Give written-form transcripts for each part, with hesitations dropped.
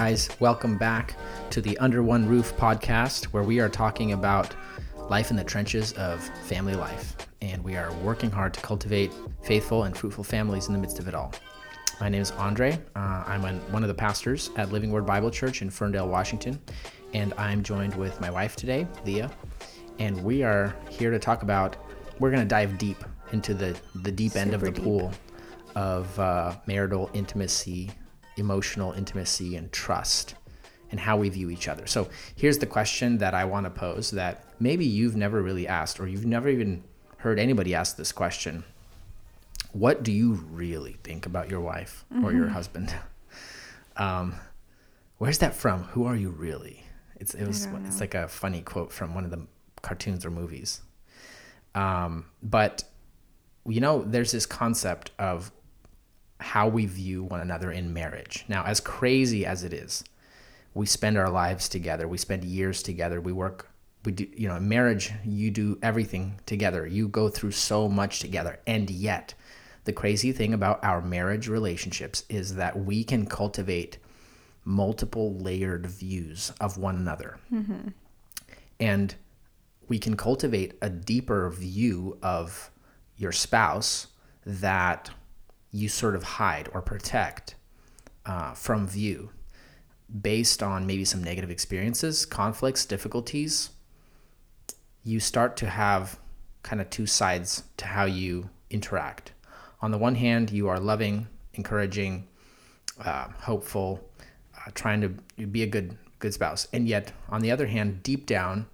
guys, welcome back to the Under One Roof podcast, where we are talking about life in the trenches of family life, and we are working hard to cultivate faithful and fruitful families in the midst of it all. My name is Andre. I'm one of the pastors at Living Word Bible Church in Ferndale, Washington, and I'm joined with my wife today, Leah, and we are here to talk about, we're going to dive deep into the deep end of the pool of marital intimacy, emotional intimacy, and trust, and how we view each other. So here's the question that I want to pose that maybe you've never really asked, or you've never even heard anybody ask this question. What do you really think about your wife or your husband? Where's that from? Who are you really? It's like a funny quote from one of the cartoons or movies. But you know, there's this concept of how we view one another in marriage. Now, as crazy as it is, we spend our lives together. We spend years together. We work, we do, you know, in marriage, you do everything together. You go through so much together. And yet the crazy thing about our marriage relationships is that we can cultivate multiple layered views of one another. Mm-hmm. And we can cultivate a deeper view of your spouse that you sort of hide or protect from view based on maybe some negative experiences, conflicts, difficulties. You start to have kind of two sides to how you interact. On the one hand, you are loving, encouraging, hopeful, trying to be a good spouse. And yet, on the other hand, deep down,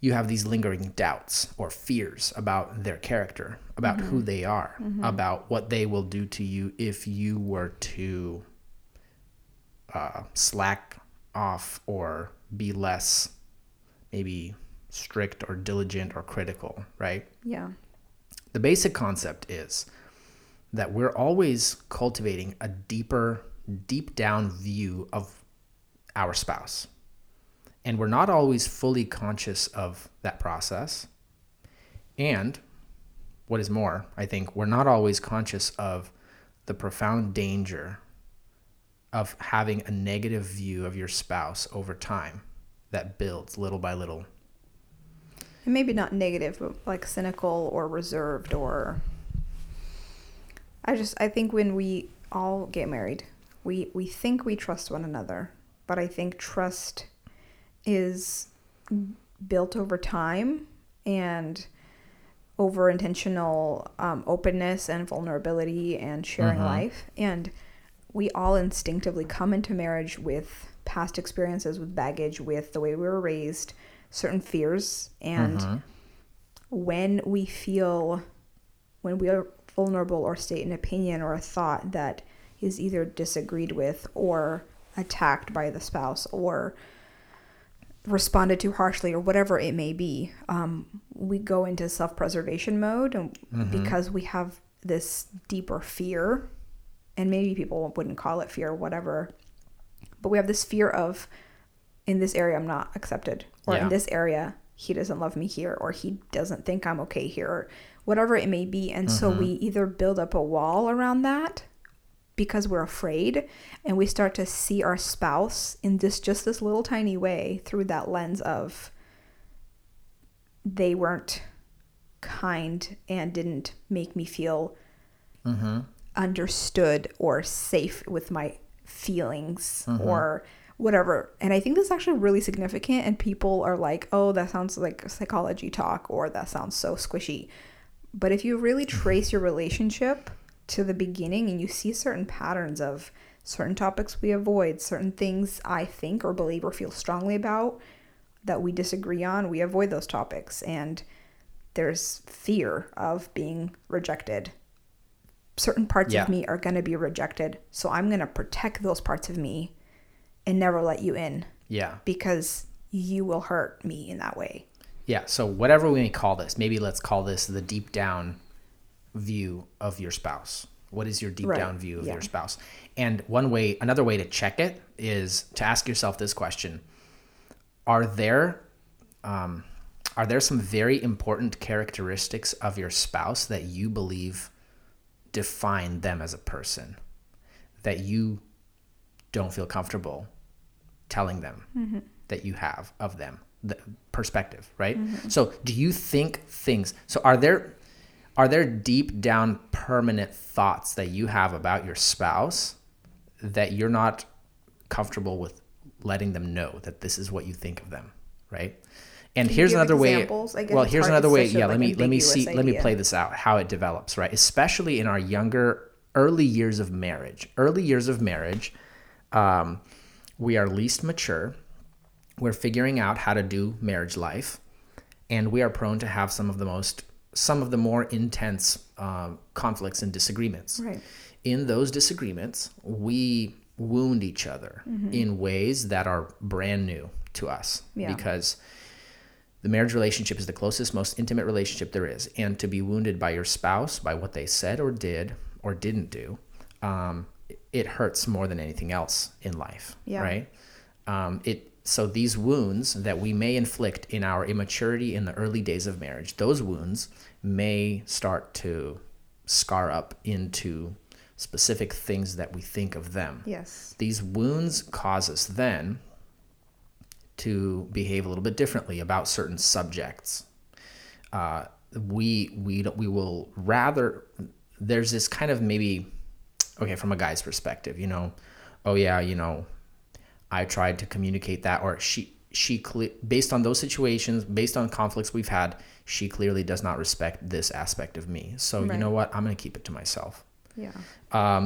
you have these lingering doubts or fears about their character, about who they are, about what they will do to you if you were to slack off or be less maybe strict or diligent or critical, right? Yeah. The basic concept is that we're always cultivating a deeper, deep down view of our spouse. And we're not always fully conscious of that process. And what is more, I think we're not always conscious of the profound danger of having a negative view of your spouse over time that builds little by little. And maybe not negative, but like cynical or reserved, or I think when we all get married, we think we trust one another, but I think trust is built over time and over intentional openness and vulnerability and sharing life. And we all instinctively come into marriage with past experiences, with baggage, with the way we were raised, certain fears. And when we are vulnerable or state an opinion or a thought that is either disagreed with or attacked by the spouse or responded to harshly or whatever it may be, we go into self-preservation mode, and because we have this deeper fear, and maybe people wouldn't call it fear, whatever, but we have this fear of, in this area I'm not accepted, or in this area he doesn't love me here, or he doesn't think I'm okay here, or whatever it may be. And so we either build up a wall around that because we're afraid, and we start to see our spouse in this little tiny way through that lens of they weren't kind and didn't make me feel understood or safe with my feelings or whatever. And I think this is actually really significant, and people are like, oh, that sounds like psychology talk, or that sounds so squishy. But if you really trace your relationship to the beginning, and you see certain patterns of certain topics we avoid, certain things I think or believe or feel strongly about that we disagree on, we avoid those topics. And there's fear of being rejected. Certain parts of me are going to be rejected, so I'm going to protect those parts of me and never let you in. Yeah. Because you will hurt me in that way. Yeah. So whatever we may call this, maybe let's call this the deep down view of your spouse. What is your deep down view of your spouse? And another way to check it is to ask yourself this question. Are there some very important characteristics of your spouse that you believe define them as a person, that you don't feel comfortable telling them mm-hmm. that you have of them, the perspective, right? Mm-hmm. So do you think things, so are there deep down permanent thoughts that you have about your spouse that you're not comfortable with letting them know that this is what you think of them, right? And here's another way. Well, here's another way. Yeah, let me see. Let me play this out, how it develops, right? Especially in our younger, early years of marriage. Early years of marriage, we are least mature. We're figuring out how to do marriage life, and we are prone to have some of the more intense conflicts and disagreements. Right. In those disagreements, we wound each other mm-hmm. in ways that are brand new to us yeah. because the marriage relationship is the closest, most intimate relationship there is. And to be wounded by your spouse, by what they said or did or didn't do, it hurts more than anything else in life, yeah. right? So these wounds that we may inflict in our immaturity in the early days of marriage, those wounds may start to scar up into specific things that we think of them. Yes. These wounds cause us then to behave a little bit differently about certain subjects. We will rather, there's this kind of maybe, okay, from a guy's perspective, you know, oh yeah, you know, I tried to communicate that, or based on those situations, based on conflicts we've had, she clearly does not respect this aspect of me. So right. You know what, I'm going to keep it to myself. Yeah.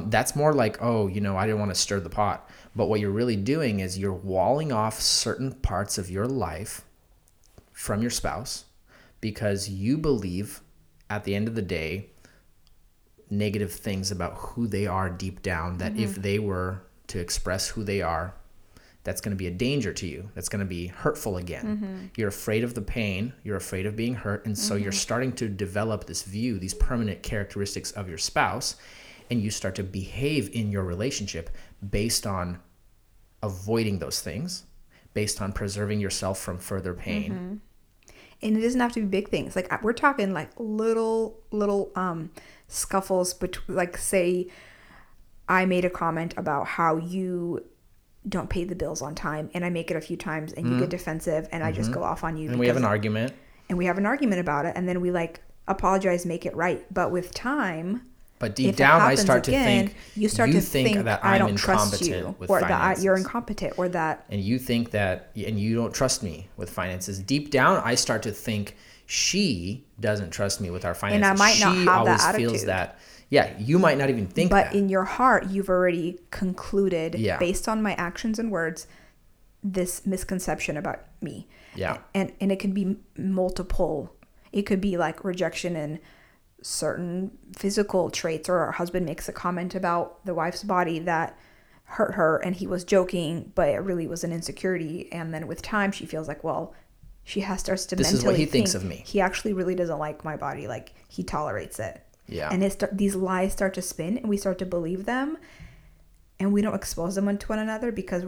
That's more like, oh, you know, I didn't want to stir the pot. But what you're really doing is you're walling off certain parts of your life from your spouse because you believe at the end of the day negative things about who they are deep down, that mm-hmm. if they were to express who they are, that's going to be a danger to you. That's going to be hurtful again. Mm-hmm. You're afraid of the pain. You're afraid of being hurt. And so mm-hmm. you're starting to develop this view, these permanent characteristics of your spouse, and you start to behave in your relationship based on avoiding those things, based on preserving yourself from further pain. Mm-hmm. And it doesn't have to be big things. Like we're talking like little scuffles between, like say I made a comment about how you don't pay the bills on time, and I make it a few times, and you get defensive, and mm-hmm. I just go off on you. And we have an argument. And we have an argument about it, and then we like apologize, make it right. But with time, but deep down, I start to think you think that I don't trust you, or that you're incompetent, or that and you think that and you don't trust me with finances. Deep down, I start to think she doesn't trust me with our finances, and I might not have that attitude. She always feels that. Yeah, you might not even think that. But in your heart, you've already concluded, yeah. based on my actions and words, this misconception about me. Yeah. And it can be multiple. It could be like rejection in certain physical traits, or our husband makes a comment about the wife's body that hurt her, and he was joking, but it really was an insecurity. And then with time, she feels like, well, she starts to mentally think. This is what he thinks of me. He actually really doesn't like my body. Like, he tolerates it. Yeah. And these lies start to spin, and we start to believe them, and we don't expose them to one another because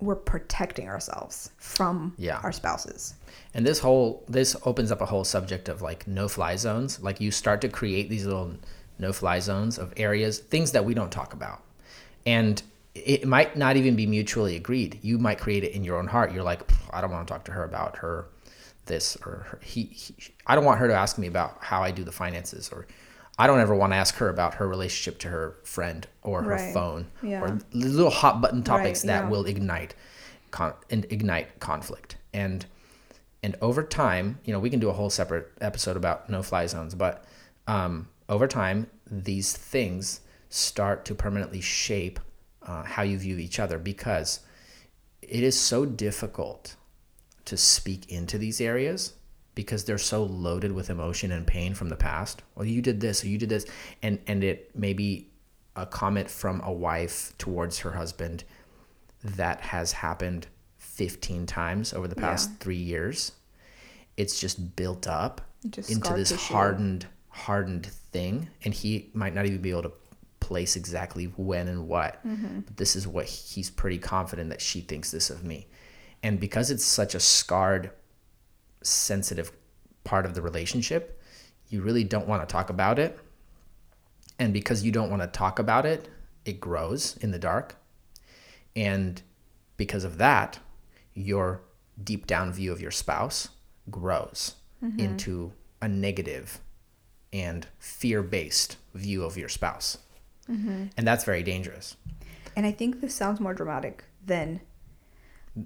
we're protecting ourselves from our spouses. And this opens up a whole subject of like no-fly zones. Like you start to create these little no-fly zones of areas, things that we don't talk about. And it might not even be mutually agreed. You might create it in your own heart. You're like, I don't want to talk to her about her this, or I don't want her to ask me about how I do the finances, or I don't ever want to ask her about her relationship to her friend or her phone or little hot button topics that will ignite conflict. And over time, you know, we can do a whole separate episode about no-fly zones, but over time, these things start to permanently shape how you view each other, because it is so difficult to speak into these areas because they're so loaded with emotion and pain from the past. Well, you did this, or you did this. And it may be a comment from a wife towards her husband that has happened 15 times over the past 3 years. It's just built up into this hardened thing. And he might not even be able to place exactly when and what. Mm-hmm. But this is what he's pretty confident that she thinks this of me. And because it's such a scarred, sensitive part of the relationship, you really don't want to talk about it. And because you don't want to talk about it, it grows in the dark. And because of that, your deep down view of your spouse grows into a negative and fear-based view of your spouse. And that's very dangerous. And I think this sounds more dramatic than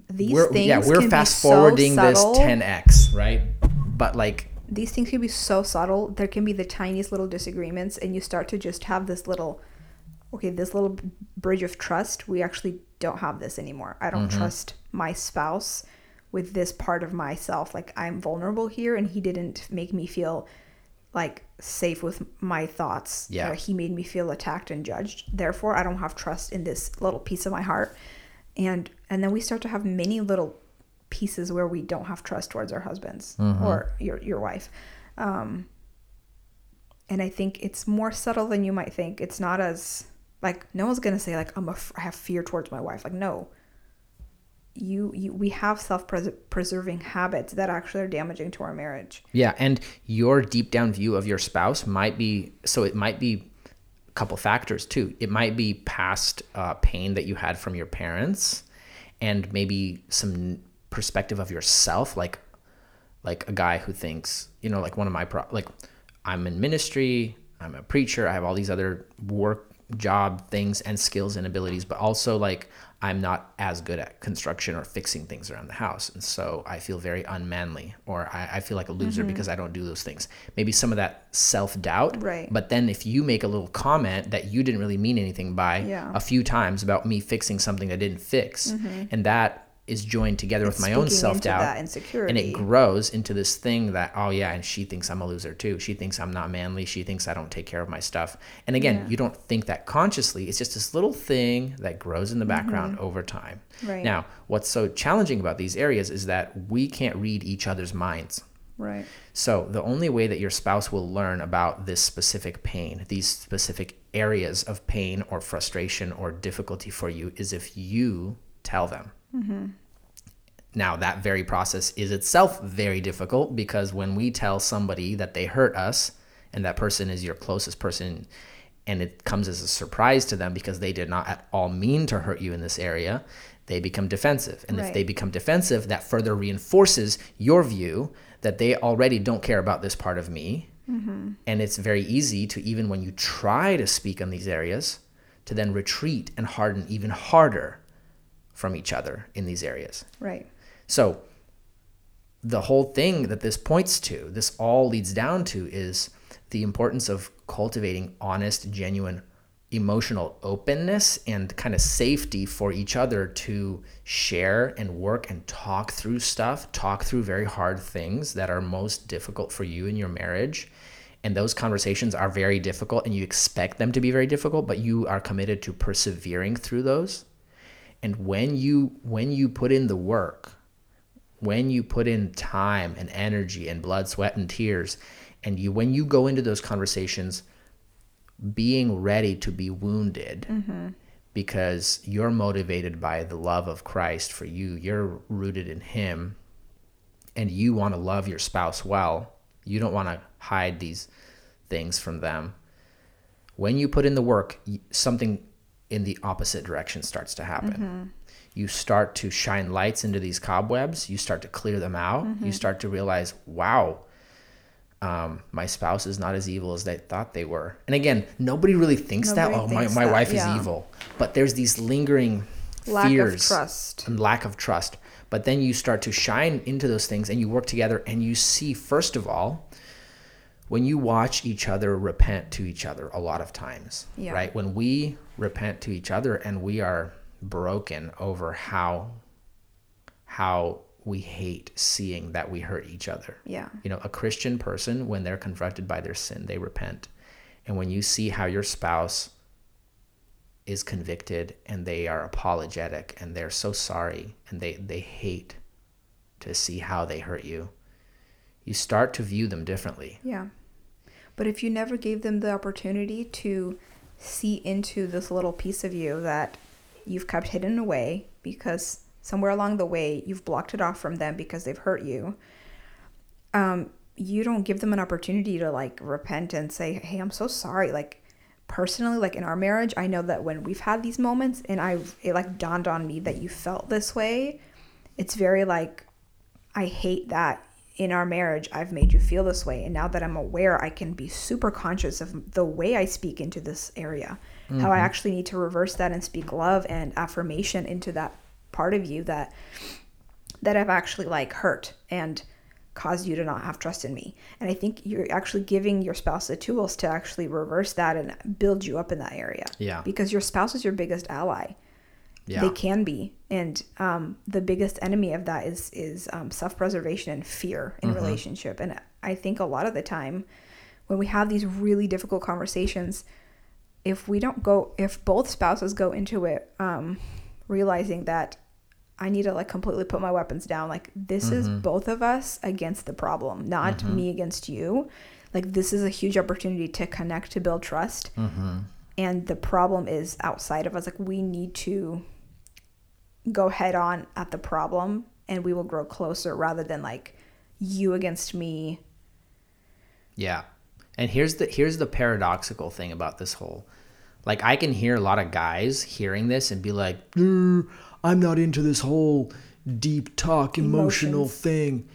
these things. Yeah, we're fast forwarding this 10x, right? But like, these things can be so subtle. There can be the tiniest little disagreements, and you start to just have this little, okay, this little bridge of trust. We actually don't have this anymore. I don't trust my spouse with this part of myself. Like, I'm vulnerable here, and he didn't make me feel like safe with my thoughts. Yeah. He made me feel attacked and judged. Therefore, I don't have trust in this little piece of my heart. And then we start to have many little pieces where we don't have trust towards our husbands or your wife. And I think it's more subtle than you might think. It's not as like, no one's going to say like, I have fear towards my wife. Like, no, we have self-preserving habits that actually are damaging to our marriage. Yeah. And your deep down view of your spouse might be, so it might be a couple factors too. It might be past pain that you had from your parents, and maybe some perspective of yourself, like a guy who thinks, you know, like one of my I'm in ministry, I'm a preacher, I have all these other work job things and skills and abilities, but also like I'm not as good at construction or fixing things around the house, and so I feel very unmanly, or I feel like a loser because I don't do those things. Maybe some of that self-doubt, right? But then if you make a little comment that you didn't really mean anything by a few times about me fixing something I didn't fix, and that is joined together with my own self-doubt, and it grows into this thing that, oh yeah, and she thinks I'm a loser too. She thinks I'm not manly. She thinks I don't take care of my stuff. And again, you don't think that consciously. It's just this little thing that grows in the background over time. Right. Now, what's so challenging about these areas is that we can't read each other's minds. Right. So the only way that your spouse will learn about this specific pain, these specific areas of pain or frustration or difficulty for you, is if you tell them. Now, that very process is itself very difficult, because when we tell somebody that they hurt us, and that person is your closest person, and it comes as a surprise to them because they did not at all mean to hurt you in this area, they become defensive. And if they become defensive, that further reinforces your view that they already don't care about this part of me. And it's very easy to, even when you try to speak on these areas, to then retreat and harden even harder from each other in these areas. Right. So the whole thing that this points to, this all leads down to, is the importance of cultivating honest, genuine, emotional openness and kind of safety for each other to share and work and talk through stuff, talk through very hard things that are most difficult for you in your marriage. And those conversations are very difficult, and you expect them to be very difficult, but you are committed to persevering through those. And when you put in the work, when you put in time and energy and blood, sweat, and tears, and when you go into those conversations being ready to be wounded, because you're motivated by the love of Christ for you, you're rooted in Him, and you want to love your spouse well, you don't want to hide these things from them. When you put in the work, something in the opposite direction starts to happen. You start to shine lights into these cobwebs. You start to clear them out. You start to realize, wow, my spouse is not as evil as they thought they were. And again, nobody really thinks my wife is evil. But there's these lingering fears and lack of trust. But then you start to shine into those things, and you work together, and you see, first of all, when you watch each other repent to each other a lot of times, right? When we repent to each other and we are broken over how we hate seeing that we hurt each other. Yeah. You know, a Christian person, when they're confronted by their sin, they repent. And when you see how your spouse is convicted and they are apologetic and they're so sorry and they hate to see how they hurt you, you start to view them differently. Yeah. But if you never gave them the opportunity to see into this little piece of you that you've kept hidden away because somewhere along the way you've blocked it off from them because they've hurt you, you don't give them an opportunity to like repent and say, hey, I'm so sorry. Like, personally, like in our marriage, I know that when we've had these moments and it like dawned on me that you felt this way, it's very like, I hate that in our marriage I've made you feel this way. And now that I'm aware, I can be super conscious of the way I speak into this area, mm-hmm. how I actually need to reverse that and speak love and affirmation into that part of you that I've actually like hurt and caused you to not have trust in me. And I think you're actually giving your spouse the tools to actually reverse that and build you up in that area. Yeah. Because your spouse is your biggest ally. Yeah. They can be. And the biggest enemy of that is self-preservation and fear in mm-hmm. relationship. And I think a lot of the time when we have these really difficult conversations, if both spouses go into it realizing that I need to like completely put my weapons down, like this mm-hmm. is both of us against the problem, not mm-hmm. me against you. Like this is a huge opportunity to connect, to build trust. Mm-hmm. And the problem is outside of us. Like we need to go head on at the problem and we will grow closer rather than like you against me. Yeah. And here's the paradoxical thing about this whole, like I can hear a lot of guys hearing this and be like, I'm not into this whole deep talk, emotional thing.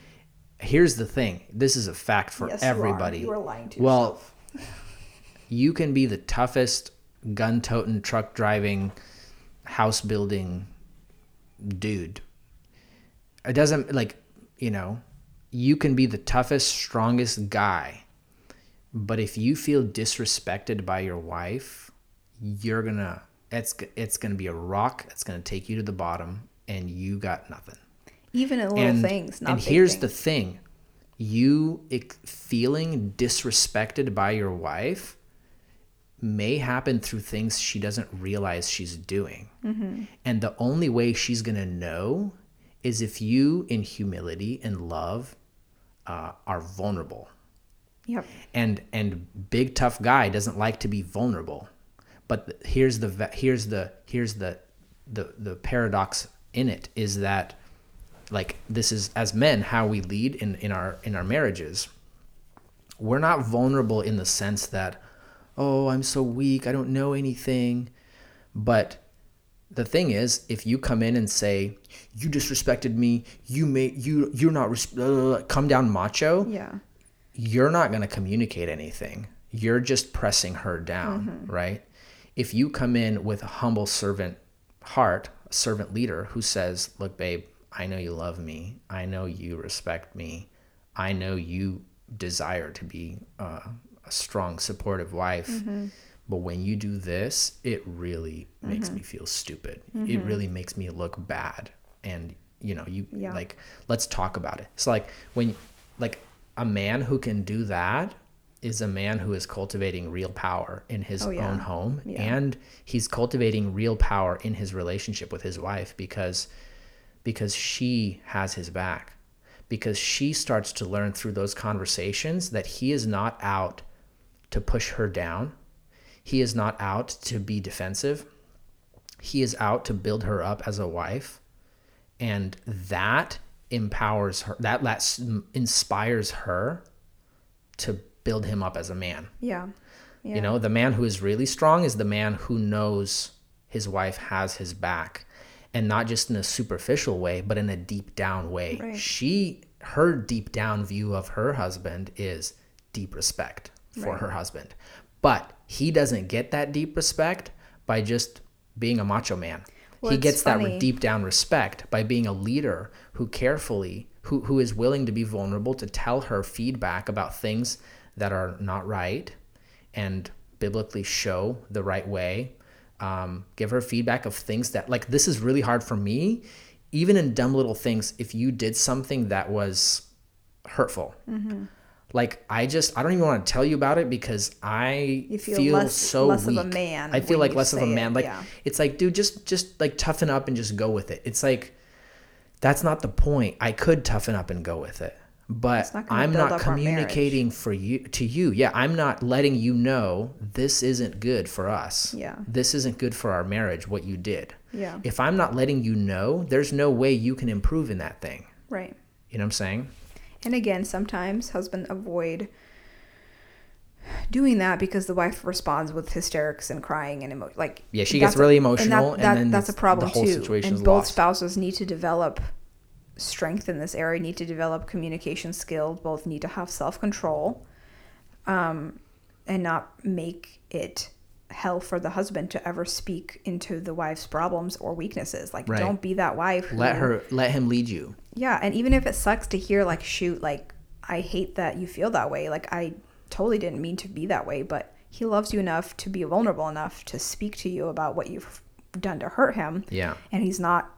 Here's the thing. This is a fact for everybody. You are lying to yourself. Well, you can be the toughest gun-toting, truck-driving, house-building dude. It doesn't, like, you know, you can be the toughest, strongest guy. But if you feel disrespected by your wife, you're going to... It's going to be a rock. It's going to take you to the bottom, and you got nothing. Even in little things, not big things. And here's the thing. You feeling disrespected by your wife may happen through things she doesn't realize she's doing. Mm-hmm. And the only way she's going to know is if you, in humility and love, are vulnerable. Yep. And big, tough guy doesn't like to be vulnerable. But here's the paradox in it is that, like, this is as men how we lead in our marriages. We're not vulnerable in the sense that, oh, I'm so weak, I don't know anything. But the thing is, if you come in and say, you disrespected me, you're not come down macho. Yeah. You're not going to communicate anything. You're just pressing her down, mm-hmm. right? If you come in with a humble servant heart, a servant leader who says, look, babe, I know you love me. I know you respect me. I know you desire to be a strong, supportive wife. Mm-hmm. But when you do this, it really mm-hmm. makes me feel stupid. Mm-hmm. It really makes me look bad. And, you know, like, let's talk about it. It's like when, like, a man who can do that is a man who is cultivating real power in his own home. Yeah. And he's cultivating real power in his relationship with his wife because she has his back, because she starts to learn through those conversations that he is not out to push her down. He is not out to be defensive. He is out to build her up as a wife. And that empowers her, that inspires her to build him up as a man. Yeah. You know, the man who is really strong is the man who knows his wife has his back, and not just in a superficial way, but in a deep down way. Right. Her deep down view of her husband is deep respect for her husband, but he doesn't get that deep respect by just being a macho man. Well, he gets that deep down respect by being a leader who carefully, who is willing to be vulnerable, to tell her feedback about things that are not right and biblically show the right way. Give her feedback of things that, like, this is really hard for me. Even in dumb little things, if you did something that was hurtful, mm-hmm. like, I don't even want to tell you about it because I feel less of a man. I feel like less of a man. Like, it's like, dude, just like toughen up and just go with it. It's like, that's not the point. I could toughen up and go with it. But I'm not communicating to you. Yeah, I'm not letting you know this isn't good for us. Yeah. This isn't good for our marriage, what you did. Yeah. If I'm not letting you know, there's no way you can improve in that thing. Right. You know what I'm saying? And again, sometimes husbands avoid doing that because the wife responds with hysterics and crying and she gets really emotional, and that's a problem too. The whole situation is lost. And both spouses need to develop strength in this area, need to develop communication skills, both need to have self-control, and not make it hell for the husband to ever speak into the wife's problems or weaknesses. Like, right. Don't be that wife. Let him lead you. Yeah. And even if it sucks to hear, like, shoot, like, I hate that you feel that way. Like, I totally didn't mean to be that way, but he loves you enough to be vulnerable enough to speak to you about what you've done to hurt him. Yeah. And he's not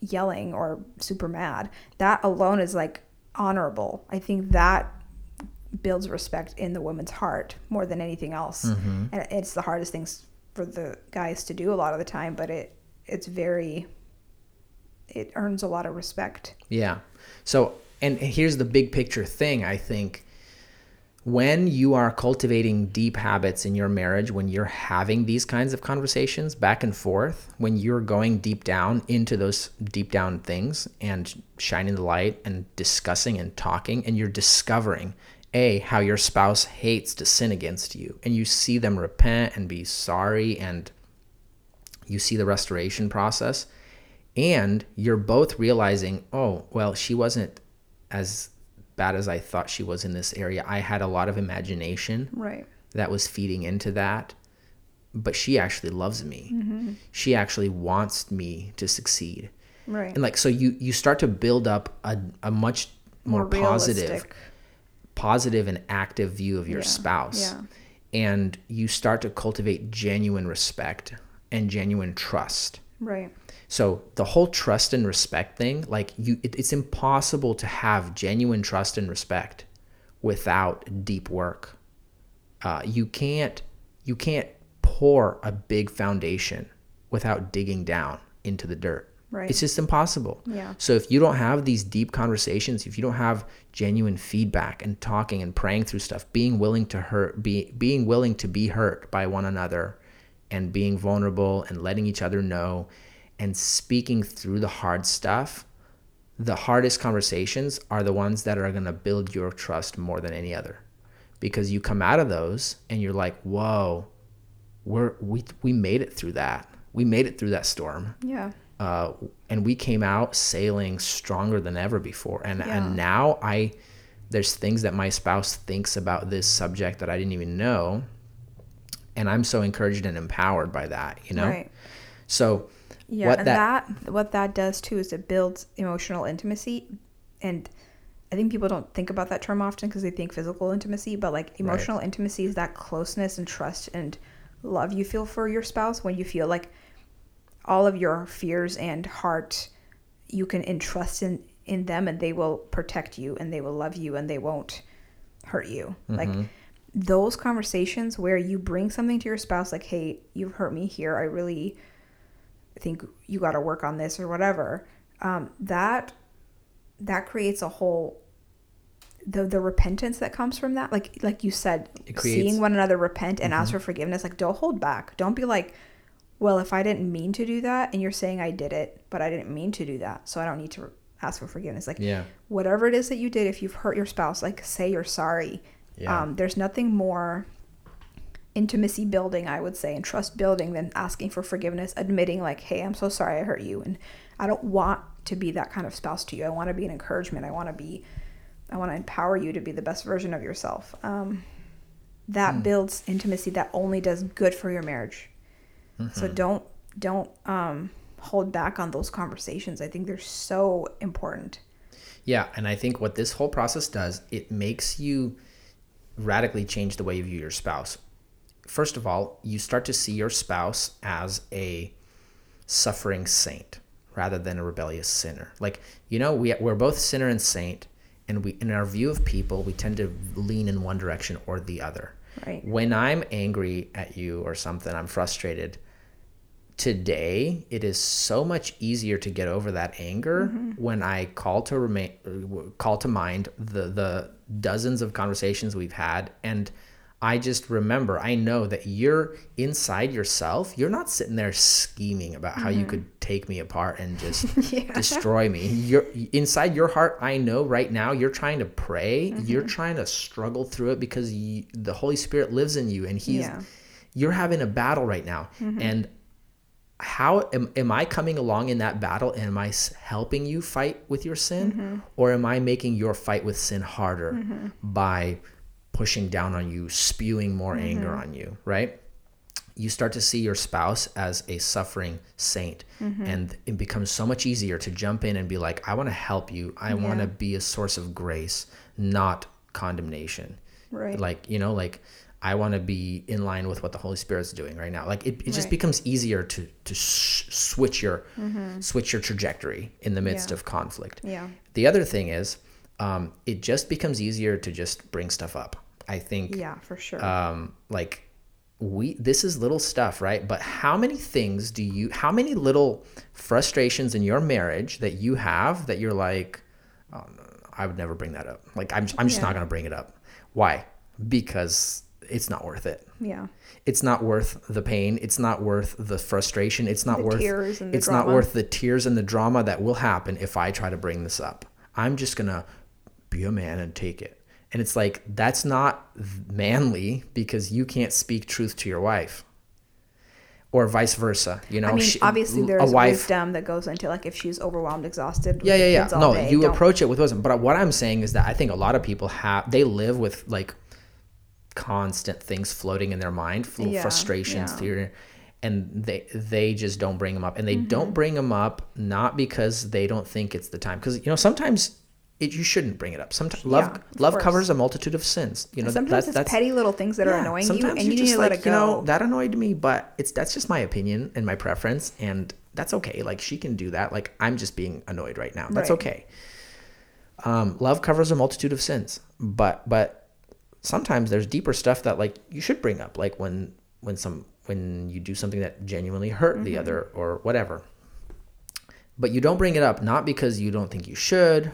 yelling or super mad. That alone is, like, honorable. I think that builds respect in the woman's heart more than anything else. Mm-hmm. And it's the hardest things for the guys to do a lot of the time, but it earns a lot of respect. Yeah. So, and here's the big picture thing. I think when you are cultivating deep habits in your marriage, when you're having these kinds of conversations back and forth, when you're going deep down into those deep down things and shining the light and discussing and talking, and you're discovering how your spouse hates to sin against you, and you see them repent and be sorry, and you see the restoration process, and you're both realizing, oh, well, she wasn't as bad as I thought she was in this area. I had a lot of imagination, right, that was feeding into that, but she actually loves me. Mm-hmm. She actually wants me to succeed. Right. And like, so you start to build up a much more positive and active view of your spouse. Yeah. And you start to cultivate genuine respect and genuine trust. Right. So the whole trust and respect thing, like, it's impossible to have genuine trust and respect without deep work. You can't pour a big foundation without digging down into the dirt. Right. It's just impossible. Yeah. So if you don't have these deep conversations, if you don't have genuine feedback and talking and praying through stuff, being willing to be hurt by one another and being vulnerable and letting each other know and speaking through the hard stuff, the hardest conversations are the ones that are going to build your trust more than any other, because you come out of those and you're like, whoa, we made it through that. We made it through that storm. Yeah. And we came out sailing stronger than ever before. And now there's things that my spouse thinks about this subject that I didn't even know. And I'm so encouraged and empowered by that, you know? Right. So yeah, what that does too is it builds emotional intimacy. And I think people don't think about that term often because they think physical intimacy, but like emotional intimacy is that closeness and trust and love you feel for your spouse when you feel like all of your fears and heart you can entrust in them, and they will protect you and they will love you and they won't hurt you. Mm-hmm. Like those conversations where you bring something to your spouse, like, hey, you've hurt me here. I really think you got to work on this or whatever. That creates a whole, the repentance that comes from that. Like you said, seeing one another repent and ask for forgiveness. Like, don't hold back. Don't be like, well, if I didn't mean to do that, and you're saying I did it, but I didn't mean to do that, so I don't need to ask for forgiveness. Like, whatever it is that you did, if you've hurt your spouse, like, say you're sorry. Yeah. There's nothing more intimacy building, I would say, and trust building than asking for forgiveness, admitting like, hey, I'm so sorry I hurt you, and I don't want to be that kind of spouse to you. I want to be an encouragement. I want to empower you to be the best version of yourself. That builds intimacy that only does good for your marriage. So don't hold back on those conversations. I think they're so important. Yeah, and I think what this whole process does, it makes you radically change the way you view your spouse. First of all, you start to see your spouse as a suffering saint rather than a rebellious sinner. Like, you know, we're both sinner and saint, and we, in our view of people, we tend to lean in one direction or the other. Right. When I'm angry at you or something, I'm frustrated. Today, it is so much easier to get over that anger when I call to mind the dozens of conversations we've had, and I just remember, I know that you're inside yourself. You're not sitting there scheming about how you could take me apart and just destroy me. You're, inside your heart, I know right now you're trying to pray. Mm-hmm. You're trying to struggle through it because the Holy Spirit lives in you, and you're having a battle right now. Mm-hmm. And how am I coming along in that battle? And am I helping you fight with your sin? Mm-hmm. Or am I making your fight with sin harder mm-hmm. by pushing down on you, spewing more mm-hmm. anger on you, right? You start to see your spouse as a suffering saint. Mm-hmm. And it becomes so much easier to jump in and be like, I want to help you. I want to be a source of grace, not condemnation. Right. Like, you know, like I want to be in line with what the Holy Spirit's doing right now. Like it just becomes easier to switch your trajectory in the midst of conflict. Yeah. The other thing is, it just becomes easier to just bring stuff up. I think. Yeah, for sure. Like, this is little stuff, right? But how many little frustrations in your marriage that you have that you're like, oh, no, I would never bring that up. Like, I'm just not going to bring it up. Why? Because it's not worth it. Yeah. It's not worth the pain. It's not worth the frustration. It's not worth the tears and the drama. It's not worth the tears and the drama that will happen if I try to bring this up. I'm just going to be a man and take it. And it's like, that's not manly because you can't speak truth to your wife, or vice versa. You know, I mean, obviously there's wisdom that goes into, like, if she's overwhelmed, exhausted. Yeah. No, you approach it with wisdom. But what I'm saying is that I think a lot of people they live with like constant things floating in their mind, frustrations, theory, and they just don't bring them up. And they mm-hmm. don't bring them up, not because they don't think it's the time. Because, you know, sometimes you shouldn't bring it up. Sometimes love covers a multitude of sins. You know, and sometimes that's petty little things that are annoying you, and you need to let it go. You know, that annoyed me, but that's just my opinion and my preference, and that's okay. Like, she can do that. Like, I'm just being annoyed right now. That's okay. Love covers a multitude of sins, but sometimes there's deeper stuff that, like, you should bring up, like when you do something that genuinely hurt mm-hmm. the other or whatever. But you don't bring it up, not because you don't think you should.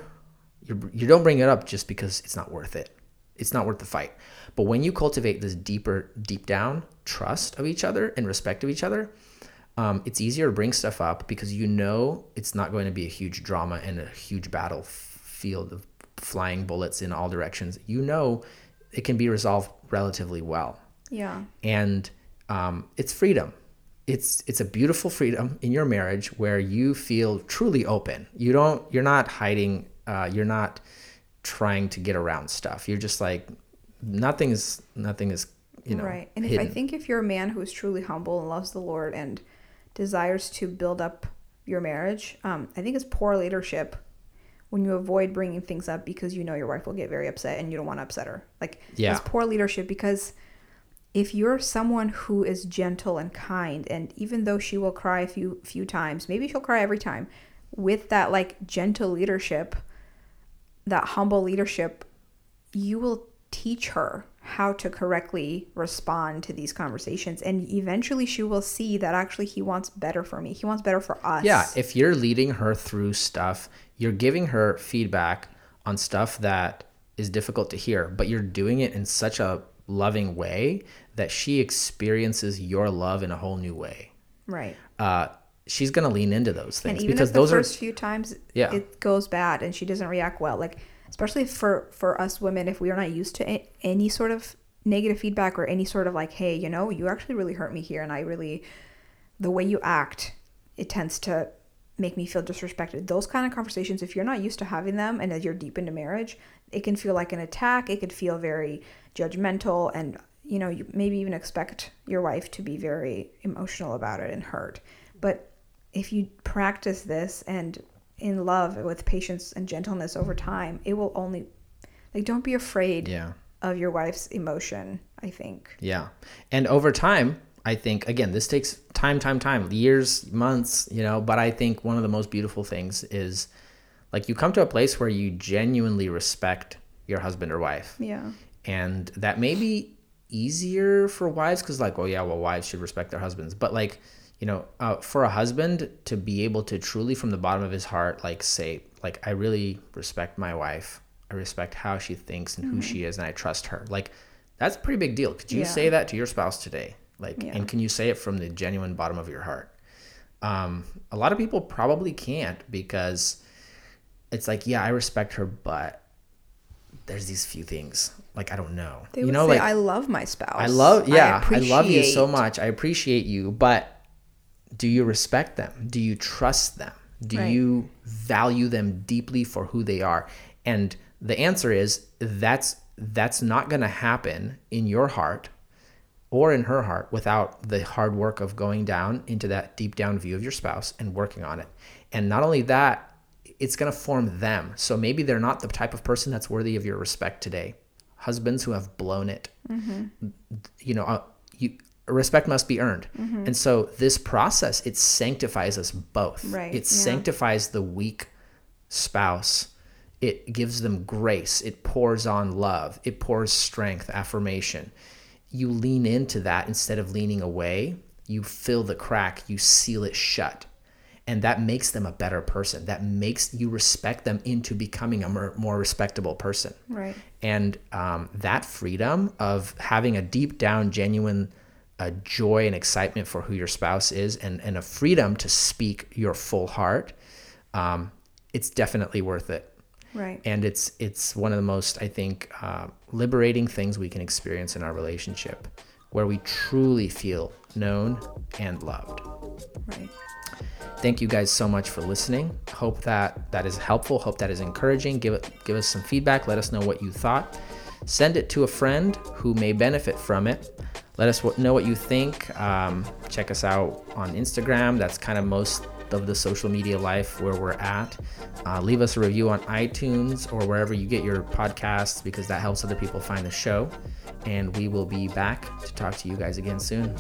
You don't bring it up just because it's not worth it. It's not worth the fight. But when you cultivate this deep down trust of each other and respect of each other, it's easier to bring stuff up because you know it's not going to be a huge drama and a huge battlefield of flying bullets in all directions. You know it can be resolved relatively well. Yeah. And it's freedom. It's a beautiful freedom in your marriage where you feel truly open. You're not hiding. You're not trying to get around stuff. You're just like, nothing is, you know, right. And hidden. If you're a man who is truly humble and loves the Lord and desires to build up your marriage, I think it's poor leadership when you avoid bringing things up because you know your wife will get very upset and you don't want to upset her. Like, it's poor leadership, because if you're someone who is gentle and kind, and even though she will cry a few times, maybe she'll cry every time, with that, like, gentle leadership, that humble leadership, you will teach her how to correctly respond to these conversations, and eventually she will see that actually he wants better for me, he wants better for us. If you're leading her through stuff, you're giving her feedback on stuff that is difficult to hear, but you're doing it in such a loving way that she experiences your love in a whole new way. She's going to lean into those things, and even because those first few times it goes bad and she doesn't react well. Like, especially for us women, if we are not used to any sort of negative feedback or any sort of like, hey, you know, you actually really hurt me here. And the way you act, it tends to make me feel disrespected. Those kind of conversations, if you're not used to having them and as you're deep into marriage, it can feel like an attack. It could feel very judgmental, and, you know, you maybe even expect your wife to be very emotional about it and hurt. But if you practice this and in love with patience and gentleness over time, it will only, like, don't be afraid of your wife's emotion, I think. Yeah. And over time, I think, again, this takes time, years, months, you know, but I think one of the most beautiful things is, like, you come to a place where you genuinely respect your husband or wife. Yeah. And that may be easier for wives because, like, oh yeah, well, wives should respect their husbands. But, like, you know, for a husband to be able to truly from the bottom of his heart, like, say, like, I really respect my wife. I respect how she thinks and mm-hmm. who she is, and I trust her. Like, that's a pretty big deal. Could you say that to your spouse today? Like, and can you say it from the genuine bottom of your heart? A lot of people probably can't, because it's like, yeah, I respect her, but there's these few things, like, I don't know. They would say, like, I love my spouse. I love you so much. I appreciate you, but do you respect them? Do you trust them? Do you value them deeply for who they are? And the answer is that's not going to happen in your heart or in her heart without the hard work of going down into that deep down view of your spouse and working on it. And not only that, it's going to form them. So maybe they're not the type of person that's worthy of your respect today. Husbands who have blown it, respect must be earned. Mm-hmm. And so this process, it sanctifies us both. Right. It sanctifies the weak spouse. It gives them grace. It pours on love. It pours strength, affirmation. You lean into that instead of leaning away. You fill the crack. You seal it shut. And that makes them a better person. That makes you respect them into becoming a more respectable person. Right. And that freedom of having a deep down, genuine joy and excitement for who your spouse is, and a freedom to speak your full heart, it's definitely worth it. Right. And it's one of the most, I think, liberating things we can experience in our relationship, where we truly feel known and loved. Right. Thank you guys so much for listening. Hope that is helpful. Hope that is encouraging. Give us some feedback. Let us know what you thought. Send it to a friend who may benefit from it. Let us know what you think. Check us out on Instagram. That's kind of most of the social media life where we're at. Leave us a review on iTunes or wherever you get your podcasts, because that helps other people find the show. And we will be back to talk to you guys again soon.